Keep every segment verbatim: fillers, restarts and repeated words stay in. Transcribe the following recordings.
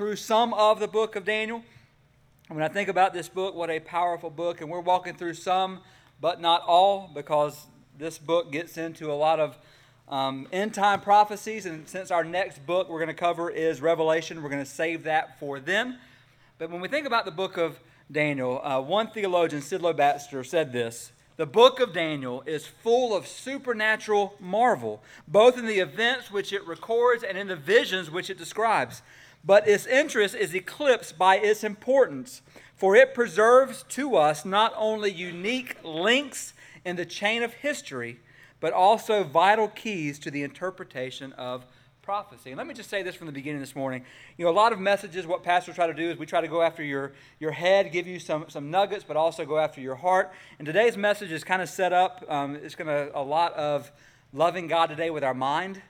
through some of the book of Daniel. When I think about this book, what a powerful book. And we're walking through some, but not all, because this book gets into a lot of um, end-time prophecies. And since our next book we're going to cover is Revelation, we're going to save that for then. But when we think about the book of Daniel, uh, one theologian, Sidlow Baxter, said this: "The book of Daniel is full of supernatural marvel, both in the events which it records and in the visions which it describes. But its interest is eclipsed by its importance, for it preserves to us not only unique links in the chain of history, but also vital keys to the interpretation of prophecy." And let me just say this from the beginning this morning. You know, a lot of messages, what pastors try to do is we try to go after your, your head, give you some, some nuggets, but also go after your heart. And today's message is kind of set up, um, it's going to a lot of loving God today with our mind.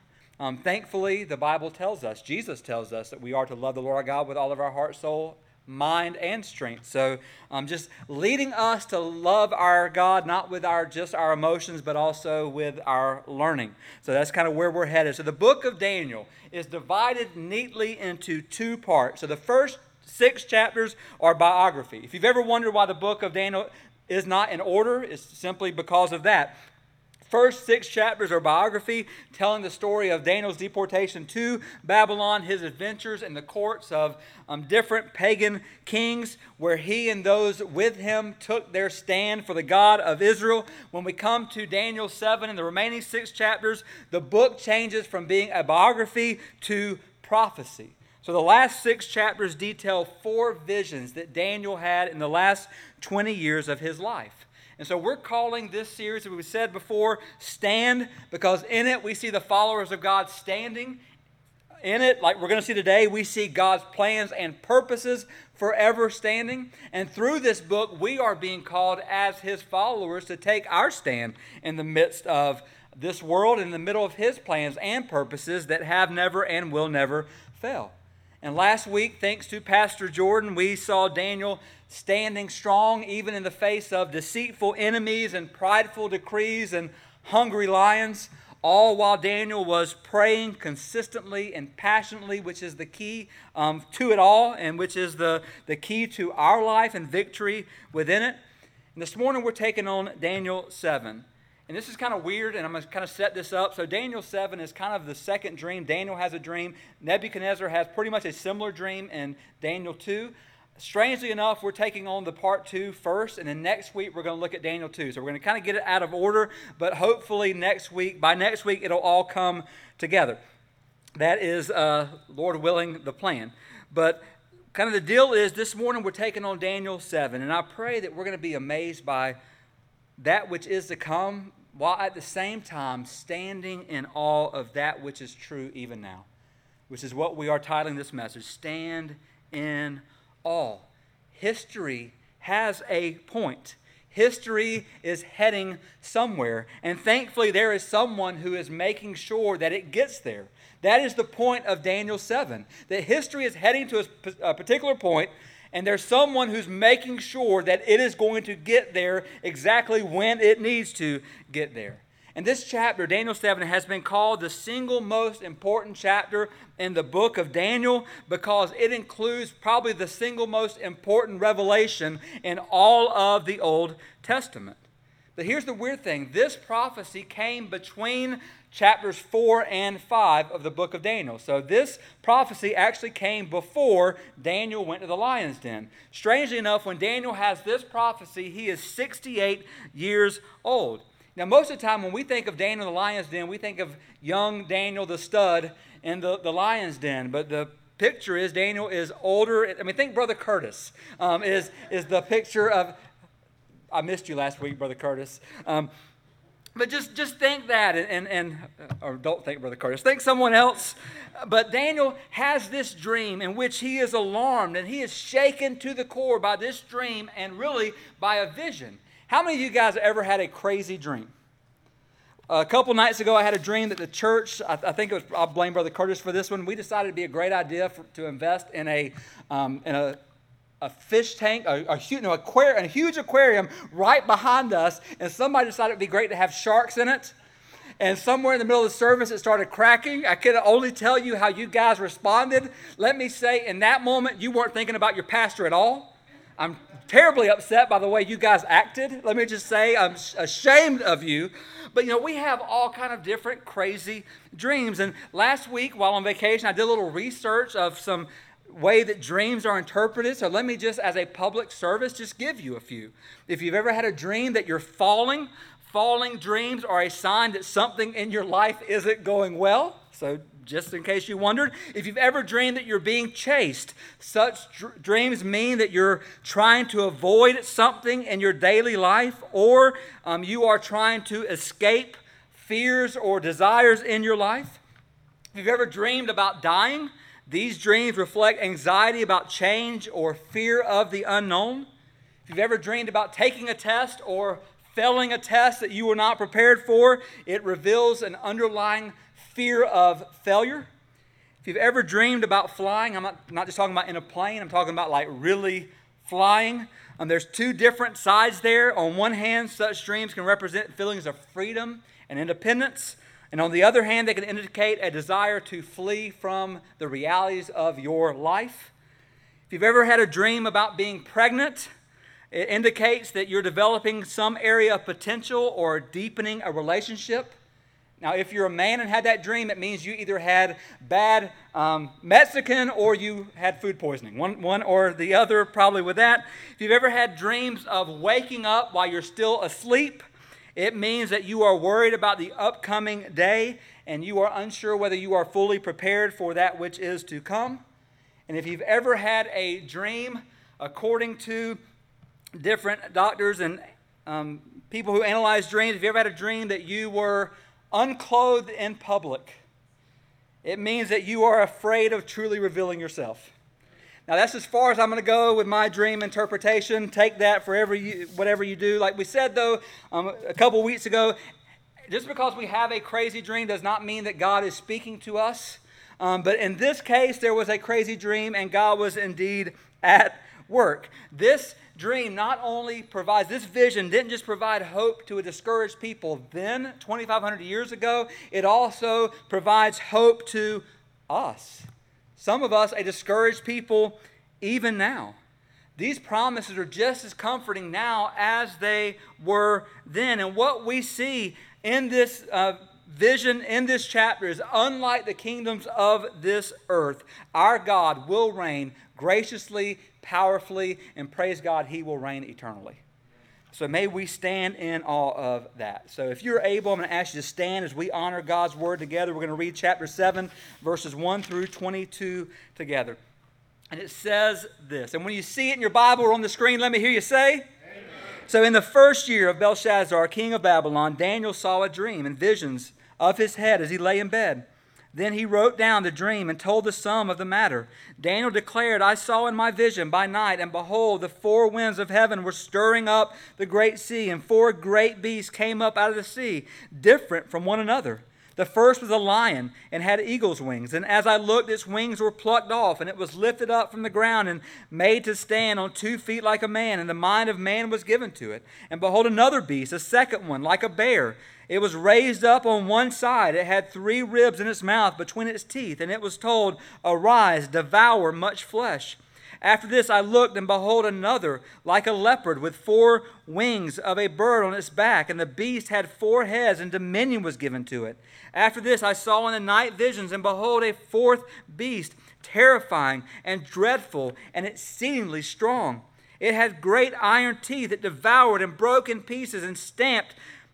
Um, thankfully, the Bible tells us, Jesus tells us, that we are to love the Lord our God with all of our heart, soul, mind, and strength. So um, just leading us to love our God, not with our just our emotions, but also with our learning. So that's kind of where we're headed. So the book of Daniel is divided neatly into two parts. So the first six chapters are biography. If you've ever wondered why the book of Daniel is not in order, it's simply because of that. First six chapters are biography, telling the story of Daniel's deportation to Babylon, his adventures in the courts of um, different pagan kings, where he and those with him took their stand for the God of Israel. When we come to Daniel seven and the remaining six chapters, the book changes from being a biography to prophecy. So the last six chapters detail four visions that Daniel had in the last twenty years of his life. And so we're calling this series, as we said before, Stand, because in it we see the followers of God standing. In it, like we're going to see today, we see God's plans and purposes forever standing. And through this book, we are being called as His followers to take our stand in the midst of this world, in the middle of His plans and purposes that have never and will never fail. And last week, thanks to Pastor Jordan, we saw Daniel standing strong even in the face of deceitful enemies and prideful decrees and hungry lions, all while Daniel was praying consistently and passionately, which is the key um, to it all, and which is the, the key to our life and victory within it. And this morning we're taking on Daniel seven. And this is kind of weird, and I'm going to kind of set this up. So Daniel seven is kind of the second dream. Daniel has a dream. Nebuchadnezzar has pretty much a similar dream in Daniel two. Strangely enough, we're taking on the part two first, and then next week we're going to look at Daniel two. So we're going to kind of get it out of order, but hopefully next week, by next week, it'll all come together. That is, uh, Lord willing, the plan. But kind of the deal is this morning we're taking on Daniel seven, and I pray that we're going to be amazed by that which is to come, while at the same time standing in awe of that which is true even now, which is what we are titling this message, Stand in Awe. History has a point. History is heading somewhere, and thankfully there is someone who is making sure that it gets there. That is the point of Daniel seven, that history is heading to a particular point, and there's someone who's making sure that it is going to get there exactly when it needs to get there. And this chapter, Daniel seven, has been called the single most important chapter in the book of Daniel because it includes probably the single most important revelation in all of the Old Testament. But here's the weird thing. This prophecy came between chapters four and five of the book of Daniel. So this prophecy actually came before Daniel went to the lion's den. Strangely enough, when Daniel has this prophecy, he is sixty-eight years old. Now, most of the time when we think of Daniel in the lion's den, we think of young Daniel the stud in the, the lion's den. But the picture is Daniel is older. I mean, think Brother Curtis um, is, is the picture of... I missed you last week, Brother Curtis. Um, but just, just think that, and, and or don't think Brother Curtis. Think someone else. But Daniel has this dream in which he is alarmed, and he is shaken to the core by this dream and really by a vision. How many of you guys have ever had a crazy dream? A couple nights ago, I had a dream that the church, I, I think it was, I'll blame Brother Curtis for this one, we decided it'd be a great idea for, to invest in a um, in a, a fish tank, a, a, huge, no, aquarium, a huge aquarium right behind us, and somebody decided it would be great to have sharks in it. and somewhere in the middle of the service it started cracking. I could only tell you how you guys responded. Let me say, in that moment, you weren't thinking about your pastor at all. I'm terribly upset by the way you guys acted. Let me just say I'm ashamed of you. But, you know, we have all kind of different crazy dreams. And last week while on vacation, I did a little research of some way that dreams are interpreted. So let me just, as a public service, just give you a few. If you've ever had a dream that you're falling, falling dreams are a sign that something in your life isn't going well. So just in case you wondered, if you've ever dreamed that you're being chased, such dr- dreams mean that you're trying to avoid something in your daily life, or um, you are trying to escape fears or desires in your life. If you've ever dreamed about dying, these dreams reflect anxiety about change or fear of the unknown. If you've ever dreamed about taking a test or failing a test that you were not prepared for, it reveals an underlying fear of failure. If you've ever dreamed about flying, I'm not, I'm not just talking about in a plane, I'm talking about like really flying. Um, there's two different sides there. On one hand, such dreams can represent feelings of freedom and independence. And on the other hand, they can indicate a desire to flee from the realities of your life. If you've ever had a dream about being pregnant, it indicates that you're developing some area of potential or deepening a relationship. Now, if you're a man and had that dream, it means you either had bad um, Mexican or you had food poisoning. One one or the other, probably with that. If you've ever had dreams of waking up while you're still asleep, it means that you are worried about the upcoming day and you are unsure whether you are fully prepared for that which is to come. And if you've ever had a dream, according to different doctors and um, people who analyze dreams, if you ever had a dream that you were unclothed in public, it means that you are afraid of truly revealing yourself. Now, that's as far as I'm going to go with my dream interpretation. Take that for every, whatever you do. Like we said, though, um, a couple weeks ago, just because we have a crazy dream does not mean that God is speaking to us. Um, but in this case, there was a crazy dream, and God was indeed at work. This dream not only provides, this vision didn't just provide hope to a discouraged people then, twenty-five hundred years ago, it also provides hope to us. Some of us, a discouraged people, even now. These promises are just as comforting now as they were then. And what we see in this uh, vision, in this chapter, is unlike the kingdoms of this earth, our God will reign graciously, powerfully, and praise God, he will reign eternally. So may we stand in awe of that. So if you're able, I'm going to ask you to stand as we honor God's word together. We're going to read chapter seven, verses one through twenty-two together. And it says this, and when you see it in your Bible or on the screen, let me hear you say, Amen. So in the first year of Belshazzar, king of Babylon, Daniel saw a dream and visions of his head as he lay in bed. Then he wrote down the dream and told the sum of the matter. Daniel declared, I saw in my vision by night, and behold, the four winds of heaven were stirring up the great sea, and four great beasts came up out of the sea, different from one another. The first was a lion and had eagle's wings, and as I looked, its wings were plucked off, and it was lifted up from the ground and made to stand on two feet like a man, and the mind of man was given to it. And behold, another beast, a second one, like a bear. It was raised up on one side. It had three ribs in its mouth between its teeth, and it was told, Arise, devour much flesh. After this I looked, and behold, another, like a leopard, with four wings of a bird on its back, and the beast had four heads, and dominion was given to it. After this I saw in the night visions, and behold, a fourth beast, terrifying and dreadful, and exceedingly strong. It had great iron teeth. It devoured and broke in pieces and stamped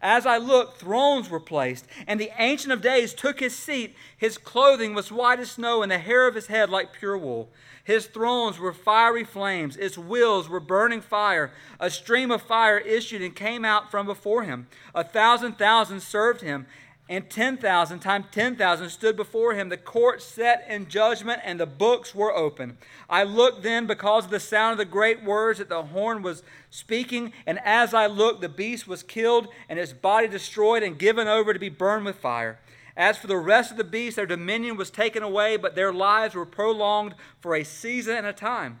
As I looked, thrones were placed, and the Ancient of Days took his seat. His clothing was white as snow, and the hair of his head like pure wool. His thrones were fiery flames. Its wheels were burning fire. A stream of fire issued and came out from before him. A thousand thousand served him, and ten thousand times ten thousand stood before him. The court sat in judgment, and the books were open. I looked then because of the sound of the great words that the horn was speaking, and as I looked, the beast was killed, and its body destroyed and given over to be burned with fire. As for the rest of the beasts, their dominion was taken away, but their lives were prolonged for a season and a time.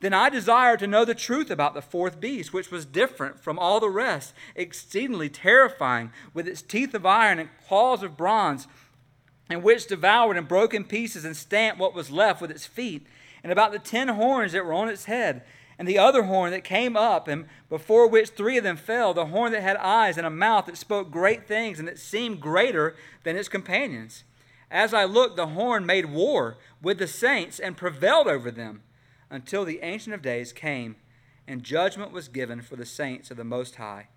Then I desire to know the truth about the fourth beast, which was different from all the rest, exceedingly terrifying, with its teeth of iron and claws of bronze, and which devoured and broke in pieces and stamped what was left with its feet, and about the ten horns that were on its head, and the other horn that came up, and before which three of them fell, the horn that had eyes and a mouth that spoke great things, and that seemed greater than its companions. As I looked, the horn made war with the saints and prevailed over them, until the Ancient of Days came, and judgment was given for the saints of the Most High.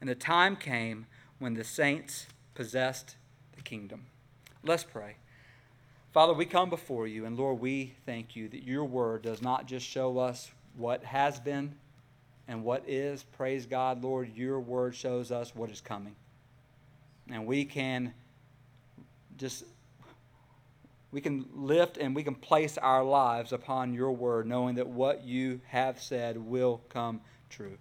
And the time came when the saints possessed the kingdom. Let's pray. Father, we come before you, and Lord, we thank you that your word does not just show us what has been and what is. Praise God, Lord, your word shows us what is coming. And we can just... We can lift and we can place our lives upon your word, knowing that what you have said will come true.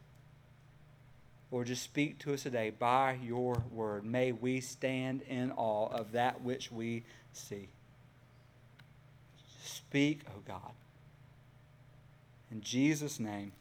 Lord, just speak to us today by your word. May we stand in awe of that which we see. Speak, O God. In Jesus' name,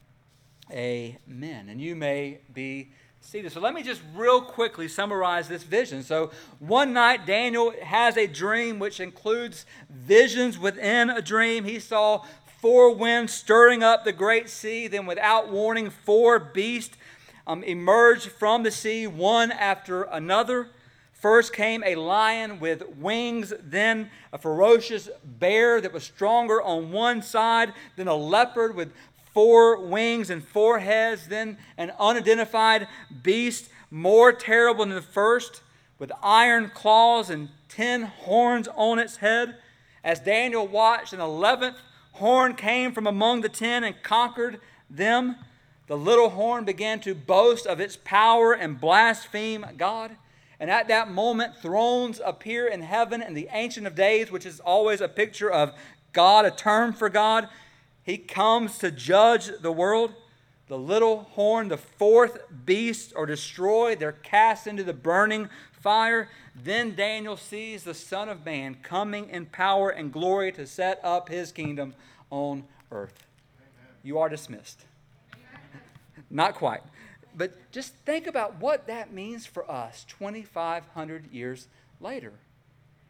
amen. And you may be seated. So let me just real quickly summarize this vision. So one night Daniel has a dream which includes visions within a dream. He saw four winds stirring up the great sea. Then without warning, four beasts um, emerged from the sea, one after another. First came a lion with wings, then a ferocious bear that was stronger on one side, then a leopard with four wings and four heads, then an unidentified beast, more terrible than the first, with iron claws and ten horns on its head. As Daniel watched, an eleventh horn came from among the ten and conquered them. The little horn began to boast of its power and blaspheme God. And at that moment, thrones appear in heaven, and the Ancient of Days, which is always a picture of God, a term for God, he comes to judge the world. The little horn, the fourth beast, are destroyed. They're cast into the burning fire. Then Daniel sees the Son of Man coming in power and glory to set up his kingdom on earth. Amen. You are dismissed. Not quite. But just think about what that means for us twenty-five hundred years later.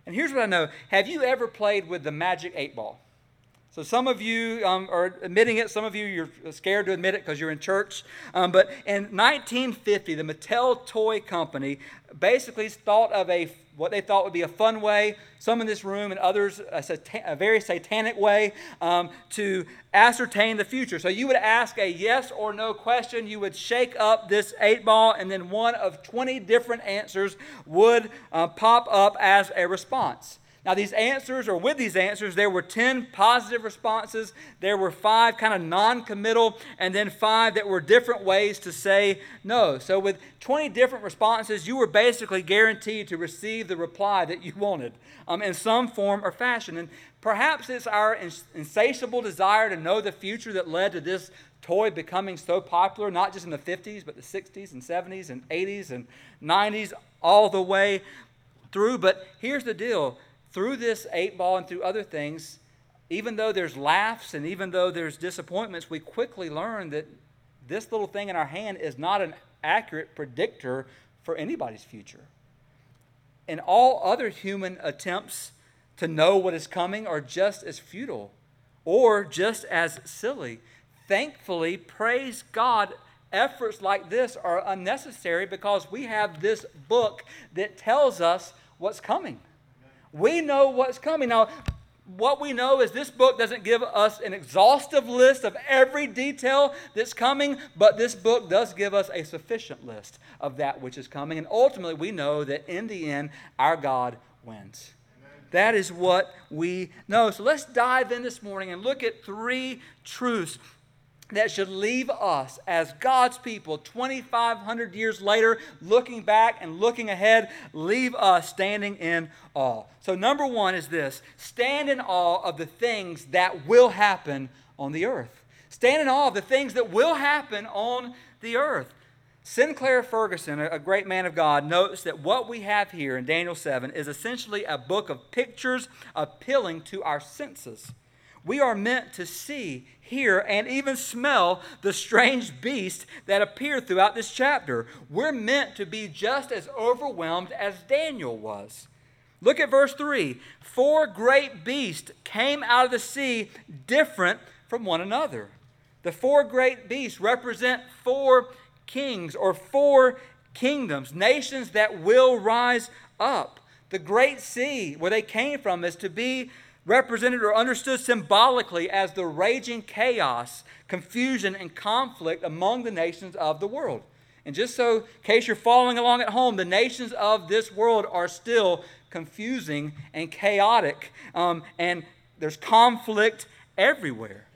And here's what I know. Have you ever played with the magic eight ball? So some of you um, are admitting it. Some of you, you're scared to admit it because you're in church. Um, but in nineteen fifty, the Mattel Toy Company basically thought of a what they thought would be a fun way, some in this room and others a, satan- a very satanic way, um, to ascertain the future. So you would ask a yes or no question. You would shake up this eight ball, and then one of twenty different answers would uh, pop up as a response. Now, these answers, or with these answers, there were ten positive responses. There were five kind of non-committal, and then five that were different ways to say no. So with twenty different responses, you were basically guaranteed to receive the reply that you wanted um, in some form or fashion. And perhaps it's our ins- insatiable desire to know the future that led to this toy becoming so popular, not just in the fifties, but the sixties and seventies and eighties and nineties, all the way through. But here's the deal. Through this eight ball and through other things, even though there's laughs and even though there's disappointments, we quickly learn that this little thing in our hand is not an accurate predictor for anybody's future. And all other human attempts to know what is coming are just as futile or just as silly. Thankfully, praise God, efforts like this are unnecessary because we have this book that tells us what's coming. We know what's coming. Now, what we know is this book doesn't give us an exhaustive list of every detail that's coming, but this book does give us a sufficient list of that which is coming. And ultimately, we know that in the end, our God wins. Amen. That is what we know. So let's dive in this morning and look at three truths that should leave us as God's people twenty-five hundred years later, looking back and looking ahead, leave us standing in awe. So number one is this: stand in awe of the things that will happen on the earth. Stand in awe of the things that will happen on the earth. Sinclair Ferguson, a great man of God, notes that what we have here in Daniel seven is essentially a book of pictures appealing to our senses. We are meant to see, hear, and even smell the strange beasts that appear throughout this chapter. We're meant to be just as overwhelmed as Daniel was. Look at verse three. Four great beasts came out of the sea different from one another. The four great beasts represent four kings or four kingdoms, nations that will rise up. The great sea, where they came from, is to be represented or understood symbolically as the raging chaos, confusion, and conflict among the nations of the world. And just so, in case you're following along at home, the nations of this world are still confusing and chaotic, um, and there's conflict everywhere.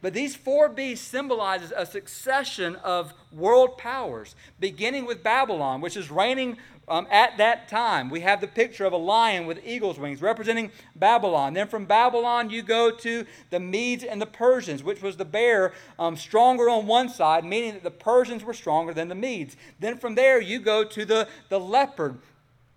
But these four beasts symbolizes a succession of world powers, beginning with Babylon, which is reigning um, at that time. We have the picture of a lion with eagle's wings representing Babylon. Then from Babylon, you go to the Medes and the Persians, which was the bear um, stronger on one side, meaning that the Persians were stronger than the Medes. Then from there, you go to the, the leopard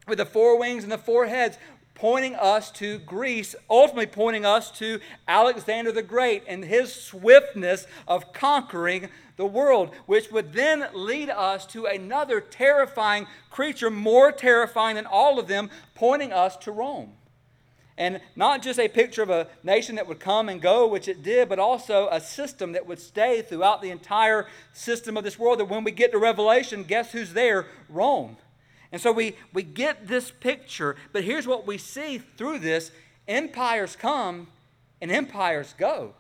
with the four wings and the four heads, pointing us to Greece, ultimately pointing us to Alexander the Great and his swiftness of conquering the world, which would then lead us to another terrifying creature, more terrifying than all of them, pointing us to Rome. And not just a picture of a nation that would come and go, which it did, but also a system that would stay throughout the entire system of this world, that when we get to Revelation, guess who's there? Rome. And so we, we get this picture, but here's what we see through this. Empires come and empires go.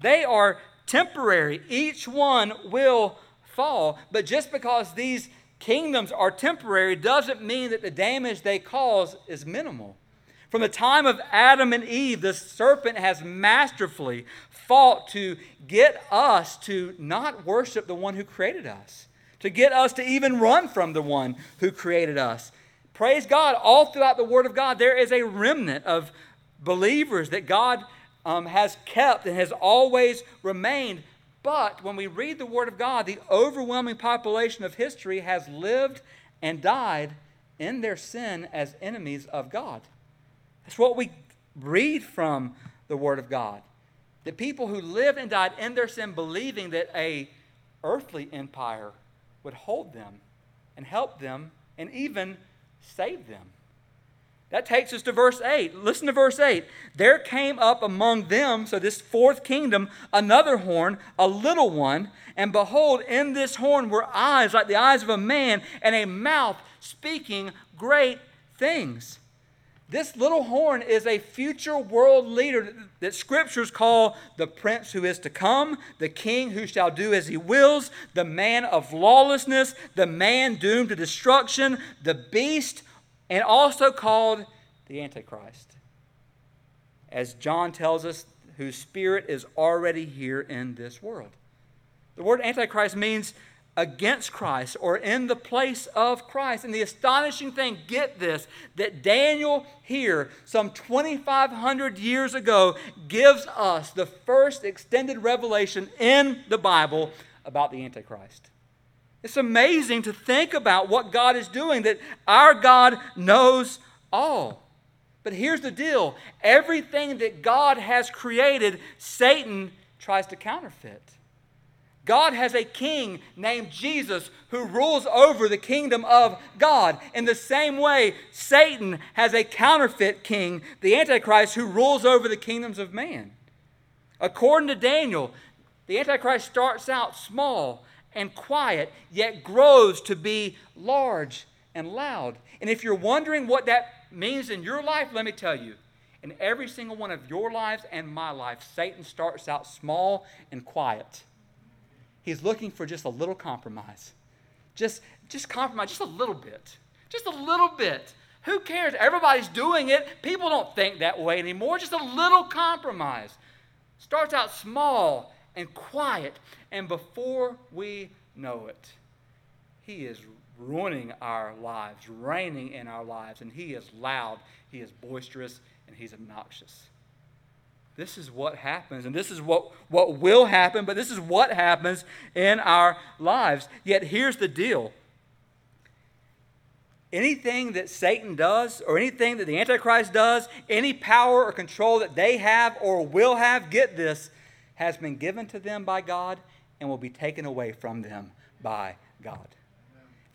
They are temporary. Each one will fall. But just because these kingdoms are temporary doesn't mean that the damage they cause is minimal. From the time of Adam and Eve, the serpent has masterfully fought to get us to not worship the one who created us, to get us to even run from the one who created us. Praise God, all throughout the Word of God, there is a remnant of believers that God um, has kept and has always remained. But when we read the Word of God, the overwhelming population of history has lived and died in their sin as enemies of God. That's what we read from the Word of God. The people who lived and died in their sin believing that an earthly empire would hold them and help them and even save them. That takes us to verse eight. Listen to verse eight. There came up among them, so this fourth kingdom, another horn, a little one, and behold, in this horn were eyes like the eyes of a man and a mouth speaking great things. This little horn is a future world leader that scriptures call the prince who is to come, the king who shall do as he wills, the man of lawlessness, the man doomed to destruction, the beast, and also called the Antichrist, as John tells us, whose spirit is already here in this world. The word Antichrist means against Christ or in the place of Christ. And the astonishing thing, get this, that Daniel here some twenty-five hundred years ago gives us the first extended revelation in the Bible about the Antichrist. It's amazing to think about what God is doing, that our God knows all. But here's the deal. Everything that God has created, Satan tries to counterfeit. God has a king named Jesus who rules over the kingdom of God. In the same way, Satan has a counterfeit king, the Antichrist, who rules over the kingdoms of man. According to Daniel, the Antichrist starts out small and quiet, yet grows to be large and loud. And if you're wondering what that means in your life, let me tell you. In every single one of your lives and my life, Satan starts out small and quiet. He's looking for just a little compromise. Just, just compromise, just a little bit. Just a little bit. Who cares? Everybody's doing it. People don't think that way anymore. Just a little compromise. Starts out small and quiet. And before we know it, he is ruining our lives, reigning in our lives. And he is loud. He is boisterous. And he's obnoxious. This is what happens, and this is what, what will happen, but this is what happens in our lives. Yet here's the deal. Anything that Satan does, or anything that the Antichrist does, any power or control that they have or will have, get this, has been given to them by God and will be taken away from them by God.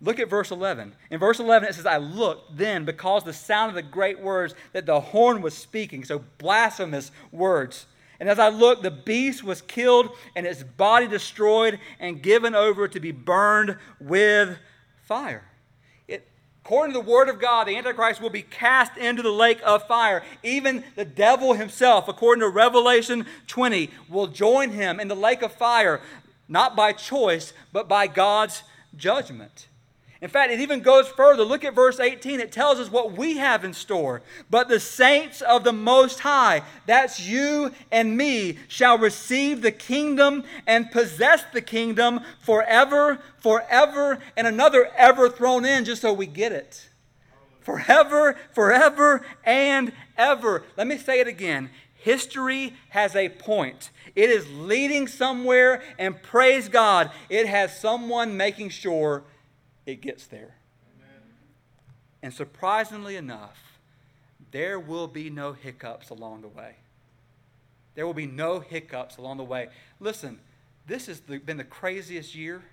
Look at verse eleven. In verse eleven, it says, I looked then because the sound of the great words that the horn was speaking, so blasphemous words. And as I looked, the beast was killed and its body destroyed and given over to be burned with fire. It, according to the word of God, the Antichrist will be cast into the lake of fire. Even the devil himself, according to Revelation twenty, will join him in the lake of fire, not by choice, but by God's judgment. In fact, it even goes further. Look at verse eighteen. It tells us what we have in store. But the saints of the Most High, that's you and me, shall receive the kingdom and possess the kingdom forever, forever, and another ever thrown in just so we get it. Forever, forever, and ever. Let me say it again. History has a point. It is leading somewhere, and praise God, it has someone making sure it gets there. Amen. And surprisingly enough, there will be no hiccups along the way. There will be no hiccups along the way. Listen, this has been the craziest year.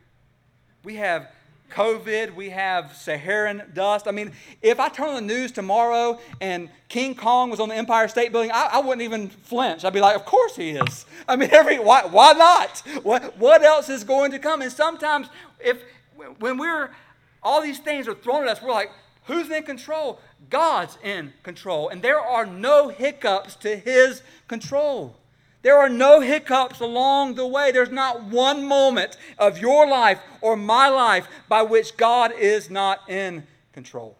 We have COVID. We have Saharan dust. I mean, if I turn on the news tomorrow and King Kong was on the Empire State Building, I, I wouldn't even flinch. I'd be like, of course he is. I mean, every why, why not? What, what else is going to come? And sometimes if... When we're, all these things are thrown at us, we're like, who's in control? God's in control. And there are no hiccups to his control. There are no hiccups along the way. There's not one moment of your life or my life by which God is not in control.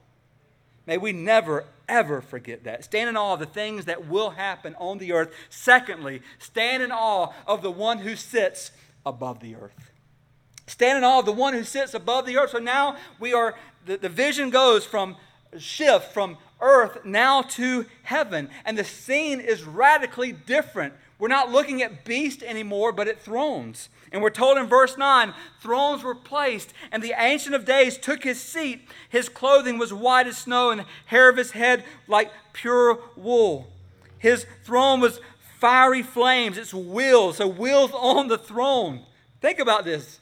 May we never, ever forget that. Stand in awe of the things that will happen on the earth. Secondly, stand in awe of the one who sits above the earth. Stand in awe of the one who sits above the earth. So now we are, the, the vision goes from shift from earth now to heaven. And the scene is radically different. We're not looking at beasts anymore, but at thrones. And we're told in verse nine, thrones were placed, and the Ancient of Days took his seat. His clothing was white as snow, and the hair of his head like pure wool. His throne was fiery flames. It's wheels, so wheels on the throne. Think about this.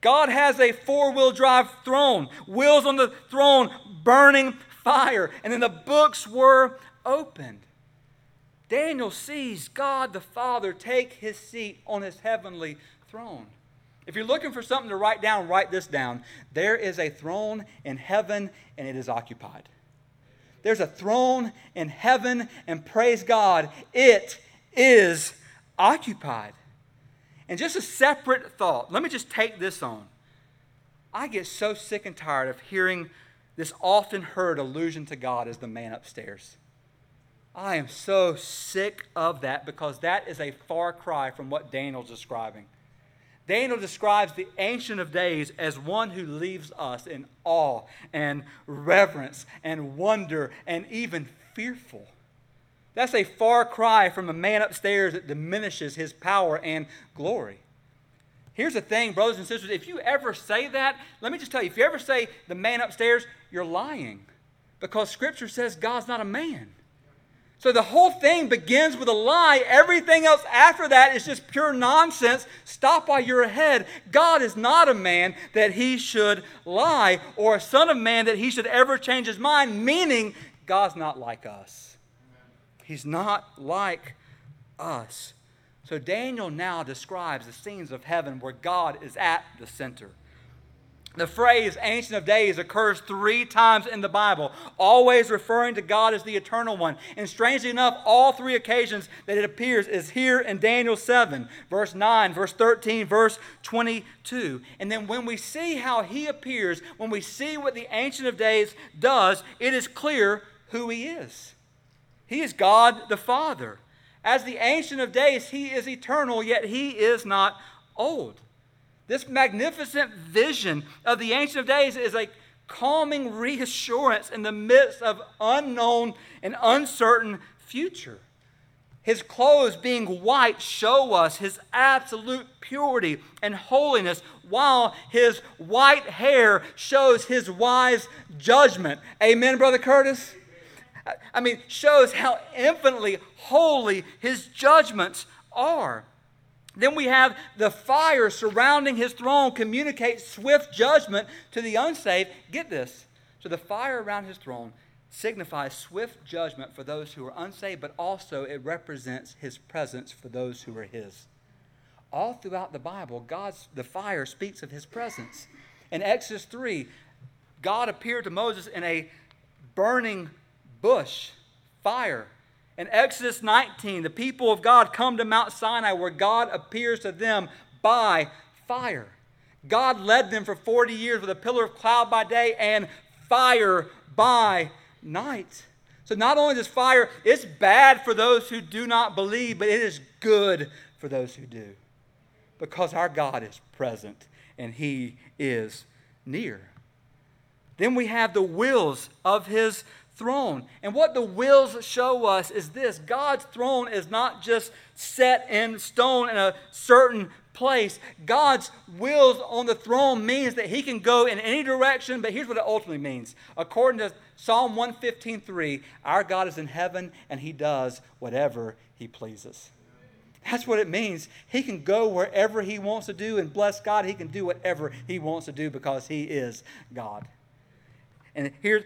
God has a four-wheel drive throne, wheels on the throne, burning fire. And then the books were opened. Daniel sees God the Father take his seat on his heavenly throne. If you're looking for something to write down, write this down. There is a throne in heaven, and it is occupied. There's a throne in heaven, and praise God, it is occupied. And just a separate thought. Let me just take this on. I get so sick and tired of hearing this often heard allusion to God as the man upstairs. I am so sick of that because that is a far cry from what Daniel's describing. Daniel describes the Ancient of Days as one who leaves us in awe and reverence and wonder and even fearful. That's a far cry from a man upstairs that diminishes his power and glory. Here's the thing, brothers and sisters, if you ever say that, let me just tell you, if you ever say the man upstairs, you're lying. Because Scripture says God's not a man. So the whole thing begins with a lie. Everything else after that is just pure nonsense. Stop while you're ahead. God is not a man that he should lie, or a son of man that he should ever change his mind, meaning God's not like us. He's not like us. So Daniel now describes the scenes of heaven where God is at the center. The phrase Ancient of Days occurs three times in the Bible, always referring to God as the Eternal One. And strangely enough, all three occasions that it appears is here in Daniel seven, verse nine, verse thirteen, verse twenty-two. And then when we see how he appears, when we see what the Ancient of Days does, it is clear who he is. He is God the Father. As the Ancient of Days, he is eternal, yet he is not old. This magnificent vision of the Ancient of Days is a calming reassurance in the midst of unknown and uncertain future. His clothes being white show us his absolute purity and holiness, while his white hair shows his wise judgment. Amen, Brother Curtis? I mean, shows how infinitely holy his judgments are. Then we have the fire surrounding his throne communicates swift judgment to the unsaved. Get this. So the fire around his throne signifies swift judgment for those who are unsaved, but also it represents his presence for those who are his. All throughout the Bible, God's the fire speaks of his presence. In Exodus three, God appeared to Moses in a burning bush, fire. In Exodus nineteen, the people of God come to Mount Sinai where God appears to them by fire. God led them for forty years with a pillar of cloud by day and fire by night. So not only does fire, it's bad for those who do not believe, but it is good for those who do. Because our God is present and he is near. Then we have the wheels of his throne. And what the wheels show us is this: God's throne is not just set in stone in a certain place. God's wheels on the throne means that he can go in any direction, but here's what it ultimately means. According to Psalm one fifteen three, our God is in heaven and he does whatever he pleases. That's what it means. He can go wherever he wants to do, and bless God, he can do whatever he wants to do because he is God. And here's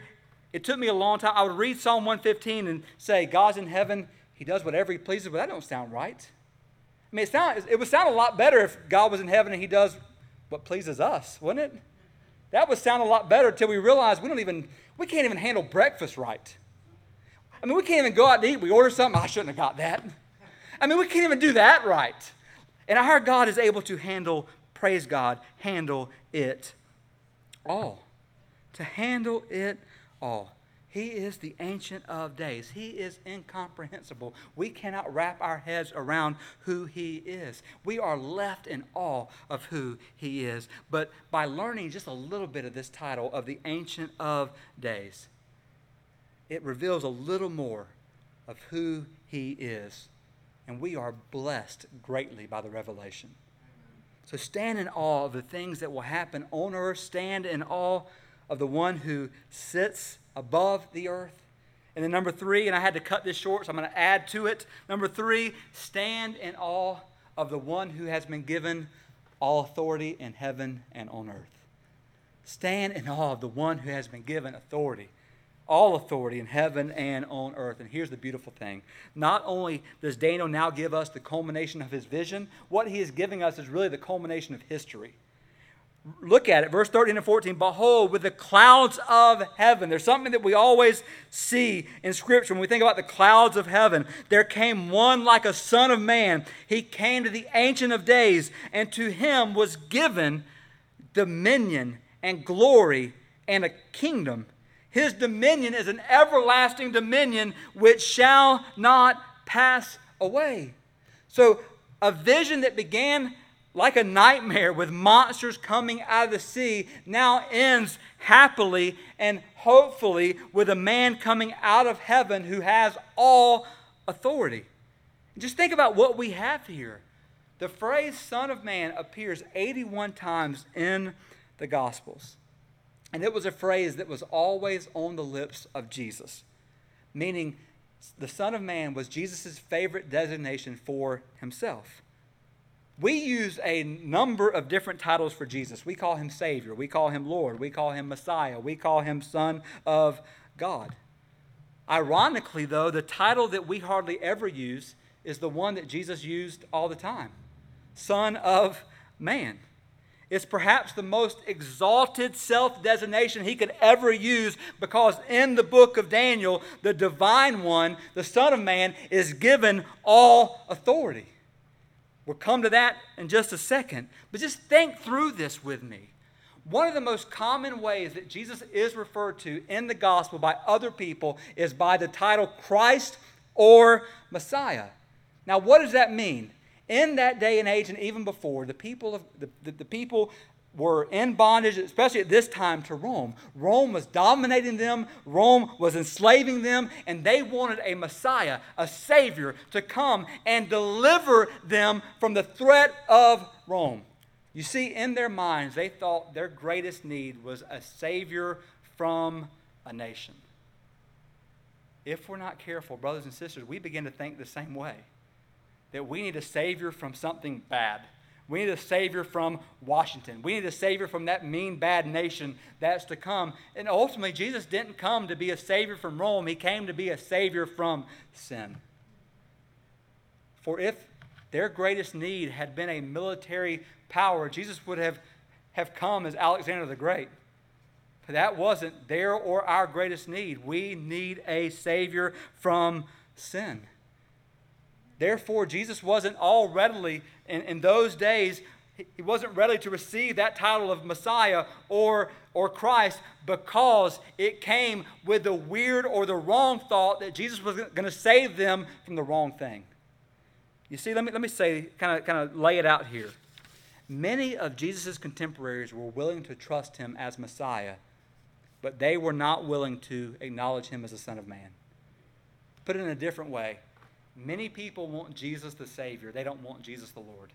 It took me a long time. I would read Psalm one fifteen and say, God's in heaven, he does whatever he pleases, but that don't sound right. I mean, it, sound, it would sound a lot better if God was in heaven and he does what pleases us, wouldn't it? That would sound a lot better until we realize we don't even, we can't even handle breakfast right. I mean, we can't even go out to eat. We order something, I shouldn't have got that. I mean, we can't even do that right. And our God is able to handle, praise God, handle it all. To handle it all. He is the Ancient of Days. He is incomprehensible. We cannot wrap our heads around who he is. We are left in awe of who he is. But by learning just a little bit of this title of the Ancient of Days, it reveals a little more of who he is. And we are blessed greatly by the revelation. So stand in awe of the things that will happen on earth. Stand in awe of the one who sits above the earth. And then number three, and I had to cut this short, so I'm going to add to it. Number three, stand in awe of the one who has been given all authority in heaven and on earth. Stand in awe of the one who has been given authority, all authority in heaven and on earth. And here's the beautiful thing. Not only does Daniel now give us the culmination of his vision, what he is giving us is really the culmination of history. Look at it, verse thirteen and fourteen. Behold, with the clouds of heaven. There's something that we always see in Scripture when we think about the clouds of heaven. There came one like a son of man. He came to the Ancient of Days, and to him was given dominion and glory and a kingdom. His dominion is an everlasting dominion which shall not pass away. So a vision that began like a nightmare with monsters coming out of the sea now ends happily and hopefully with a man coming out of heaven who has all authority. Just think about what we have here. The phrase Son of Man appears eighty-one times in the Gospels. And it was a phrase that was always on the lips of Jesus, meaning The Son of Man was Jesus' favorite designation for himself. We use a number of different titles for Jesus. We call him Savior. We call him Lord. We call him Messiah. We call him Son of God. Ironically, though, the title that we hardly ever use is the one that Jesus used all the time, Son of Man. It's perhaps the most exalted self-designation he could ever use, because in the book of Daniel, the divine one, the Son of Man, is given all authority. We'll come to that in just a second, but just think through this with me. One of the most common ways that Jesus is referred to in the gospel by other people is by the title Christ or Messiah. Now, what does that mean? In that day and age, and even before, the people of the, the, the people were in bondage, especially at this time, to Rome. Rome was dominating them. Rome was enslaving them, and they wanted a Messiah, a Savior, to come and deliver them from the threat of Rome. You see, in their minds, they thought their greatest need was a Savior from a nation. If we're not careful, brothers and sisters, we begin to think the same way, that we need a Savior from something bad. We need a Savior from Washington. We need a Savior from that mean, bad nation that's to come. And ultimately, Jesus didn't come to be a Savior from Rome. He came to be a Savior from sin. For if their greatest need had been a military power, Jesus would have, have come as Alexander the Great. But that wasn't their or our greatest need. We need a Savior from sin. Therefore, Jesus wasn't all readily, in, in those days, he wasn't ready to receive that title of Messiah or, or Christ, because it came with the weird or the wrong thought that Jesus was going to save them from the wrong thing. You see, let me let me say, kind of kind of lay it out here. Many of Jesus' contemporaries were willing to trust him as Messiah, but they were not willing to acknowledge him as the Son of Man. Put it in a different way, many people want Jesus the Savior. They don't want Jesus the Lord.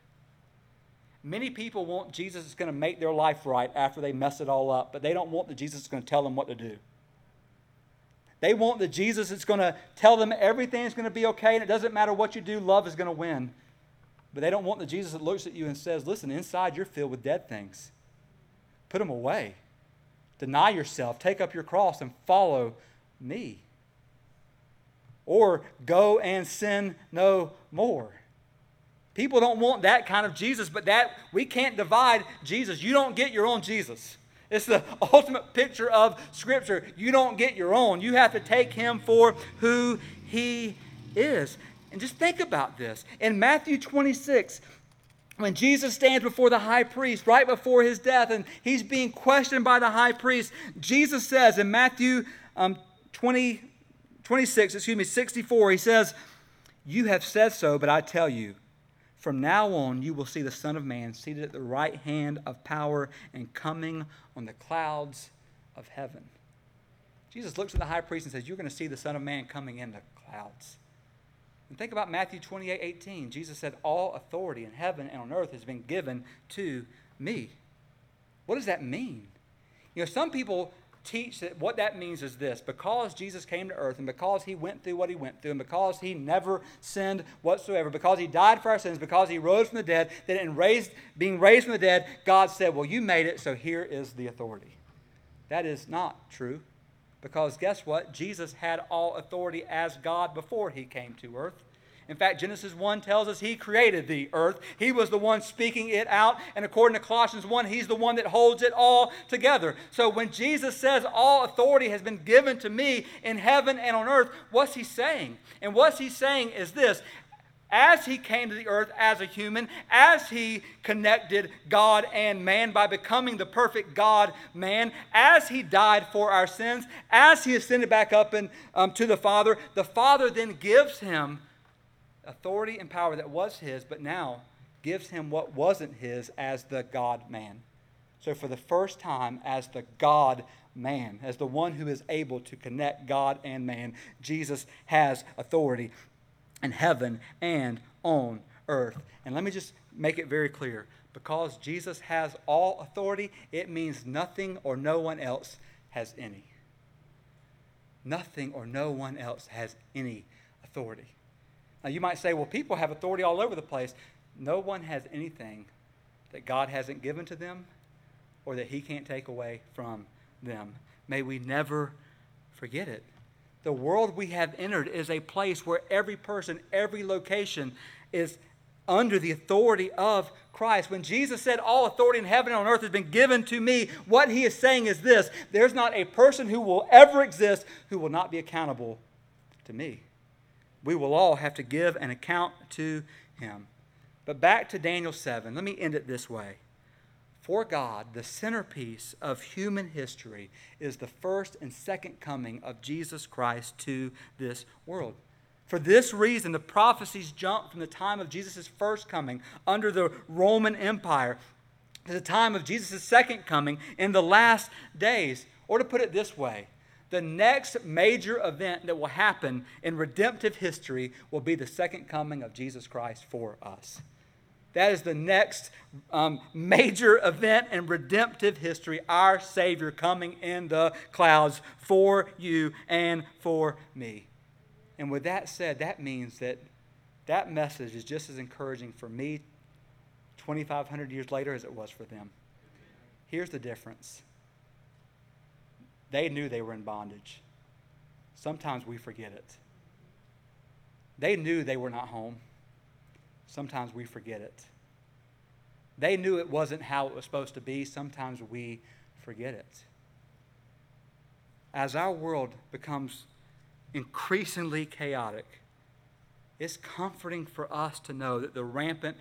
Many people want Jesus that's going to make their life right after they mess it all up, but they don't want the Jesus that's going to tell them what to do. They want the Jesus that's going to tell them everything's going to be okay, and it doesn't matter what you do, love is going to win. But they don't want the Jesus that looks at you and says, listen, inside you're filled with dead things. Put them away. Deny yourself. Take up your cross and follow me. Or go and sin no more. People don't want that kind of Jesus, but that we can't divide Jesus. You don't get your own Jesus. It's the ultimate picture of Scripture. You don't get your own. You have to take him for who he is. And just think about this. In Matthew twenty-six, when Jesus stands before the high priest right before his death, and he's being questioned by the high priest, Jesus says in Matthew um, twenty, twenty-six, excuse me, sixty-four, he says, "You have said so, but I tell you, from now on you will see the Son of Man seated at the right hand of power and coming on the clouds of heaven." Jesus looks at the high priest and says, "You're going to see the Son of Man coming in the clouds." And think about Matthew twenty-eight eighteen. Jesus said, "All authority in heaven and on earth has been given to me." What does that mean? You know, some people teach that what that means is this: because Jesus came to earth, and because he went through what he went through, and because he never sinned whatsoever, because he died for our sins, because he rose from the dead, that in raised, being raised from the dead, God said, "Well, you made it, so here is the authority." That is not true. Because guess what? Jesus had all authority as God before he came to earth. In fact, Genesis one tells us he created the earth. He was the one speaking it out. And according to Colossians one, he's the one that holds it all together. So when Jesus says, "All authority has been given to me in heaven and on earth," what's he saying? And what he's saying is this: as he came to the earth as a human, as he connected God and man by becoming the perfect God-man, as he died for our sins, as he ascended back up and, um, to the Father, the Father then gives him authority and power that was his, but now gives him what wasn't his as the God-man. So for the first time, as the God-man, as the one who is able to connect God and man, Jesus has authority in heaven and on earth. And let me just make it very clear. Because Jesus has all authority, it means nothing or no one else has any. Nothing or no one else has any authority. Now you might say, well, people have authority all over the place. No one has anything that God hasn't given to them or that he can't take away from them. May we never forget it. The world we have entered is a place where every person, every location is under the authority of Christ. When Jesus said, all authority in heaven and on earth has been given to me, what he is saying is this: there's not a person who will ever exist who will not be accountable to me. We will all have to give an account to him. But back to Daniel seven, let me end it this way. For God, the centerpiece of human history is the first and second coming of Jesus Christ to this world. For this reason, the prophecies jump from the time of Jesus' first coming under the Roman Empire to the time of Jesus' second coming in the last days. Or to put it this way, the next major event that will happen in redemptive history will be the second coming of Jesus Christ for us. That is the next um, major event in redemptive history, our Savior coming in the clouds for you and for me. And with that said, that means that that message is just as encouraging for me twenty-five hundred years later as it was for them. Here's the difference. They knew they were in bondage. Sometimes we forget it. They knew they were not home. Sometimes we forget it. They knew it wasn't how it was supposed to be. Sometimes we forget it. As our world becomes increasingly chaotic, it's comforting for us to know that the rampant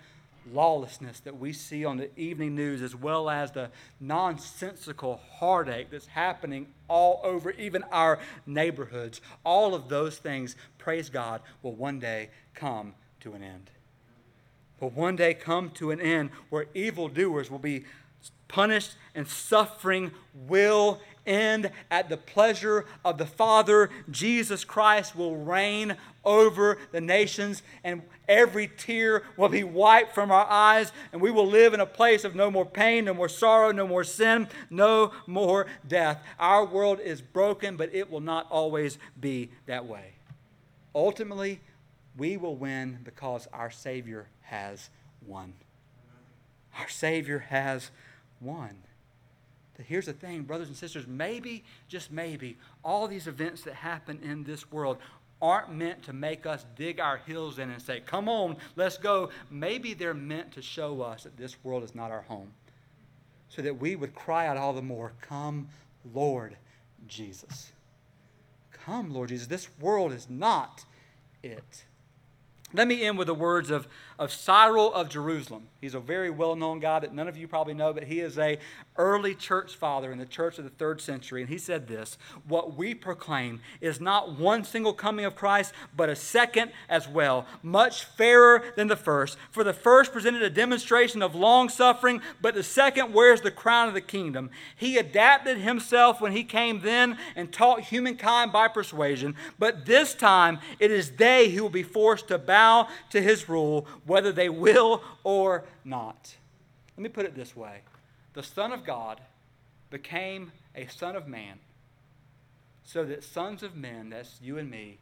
lawlessness that we see on the evening news, as well as the nonsensical heartache that's happening all over even our neighborhoods, all of those things, praise God, will one day come to an end. Will one day come to an end where evildoers will be punished and suffering will end at the pleasure of the Father. Jesus Christ will reign over the nations, and every tear will be wiped from our eyes, and we will live in a place of no more pain, no more sorrow, no more sin, no more death. Our world is broken, but it will not always be that way. Ultimately, we will win because our Savior has won. Our Savior has won. But here's the thing, brothers and sisters, maybe, just maybe, all these events that happen in this world aren't meant to make us dig our heels in and say, come on, let's go. Maybe they're meant to show us that this world is not our home, so that we would cry out all the more, come, Lord Jesus. Come, Lord Jesus. This world is not it. Let me end with the words of, of Cyril of Jerusalem. He's a very well-known guy that none of you probably know, but he is an early church father in the church of the third century. And he said this: what we proclaim is not one single coming of Christ, but a second as well, much fairer than the first. For the first presented a demonstration of long-suffering, but the second wears the crown of the kingdom. He adapted himself when he came then and taught humankind by persuasion. But this time it is they who will be forced to bow to his rule, whether they will or not. Let me put it this way. The Son of God became a son of man so that sons of men, that's you and me,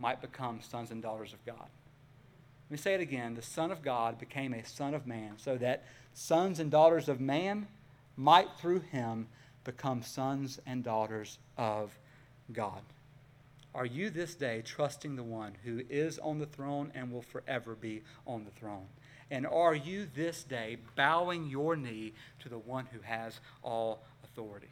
might become sons and daughters of God. Let me say it again. The Son of God became a son of man so that sons and daughters of man might through him become sons and daughters of God. Are you this day trusting the one who is on the throne and will forever be on the throne? And are you this day bowing your knee to the one who has all authority?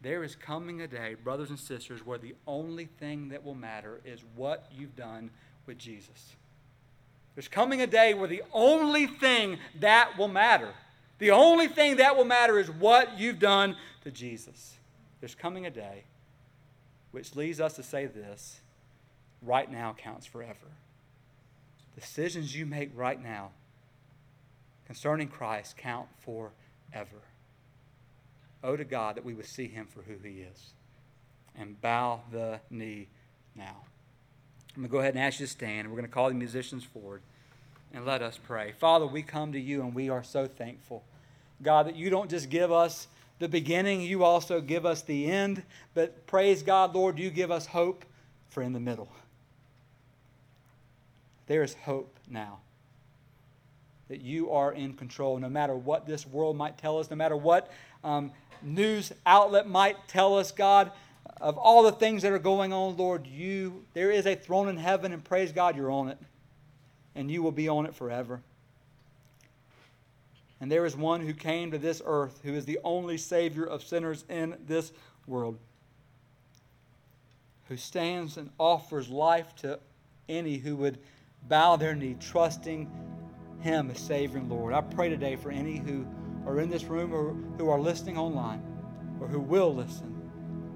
There is coming a day, brothers and sisters, where the only thing that will matter is what you've done with Jesus. There's coming a day where the only thing that will matter, the only thing that will matter is what you've done to Jesus. There's coming a day which leads us to say this: right now counts forever. Decisions you make right now concerning Christ count forever. Oh, to God that we would see him for who he is and bow the knee now. I'm going to go ahead and ask you to stand. We're going to call the musicians forward and let us pray. Father, we come to you and we are so thankful, God, that you don't just give us the beginning, you also give us the end. But praise God, Lord, you give us hope for in the middle. there is hope now. That you are in control. No matter what this world might tell us, no matter what um, news outlet might tell us, God, of all the things that are going on, Lord, you, there is a throne in heaven, and praise God, you're on it. And you will be on it forever. And there is one who came to this earth who is the only Savior of sinners in this world, who stands and offers life to any who would bow their knee, trusting Him as Savior and Lord. I pray today for any who are in this room or who are listening online or who will listen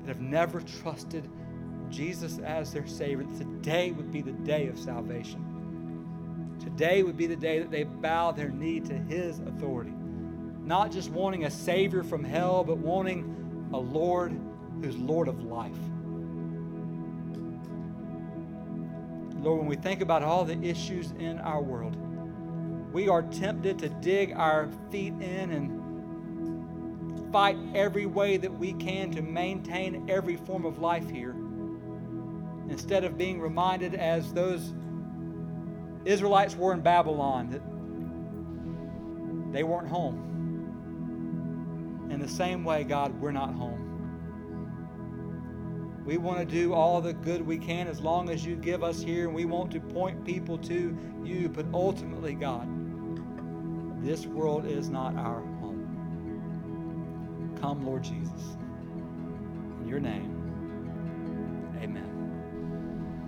that have never trusted Jesus as their Savior. Today would be the day of salvation. Today would be the day that they bow their knee to His authority. Not just wanting a Savior from hell, but wanting a Lord who's Lord of life. Lord, when we think about all the issues in our world, we are tempted to dig our feet in and fight every way that we can to maintain every form of life here, instead of being reminded, as those Israelites were in Babylon, that they weren't home. In the same way, God, we're not home. We want to do all the good we can as long as you give us here, and we want to point people to you. But ultimately, God, this world is not our home. Come, Lord Jesus. In your name, amen.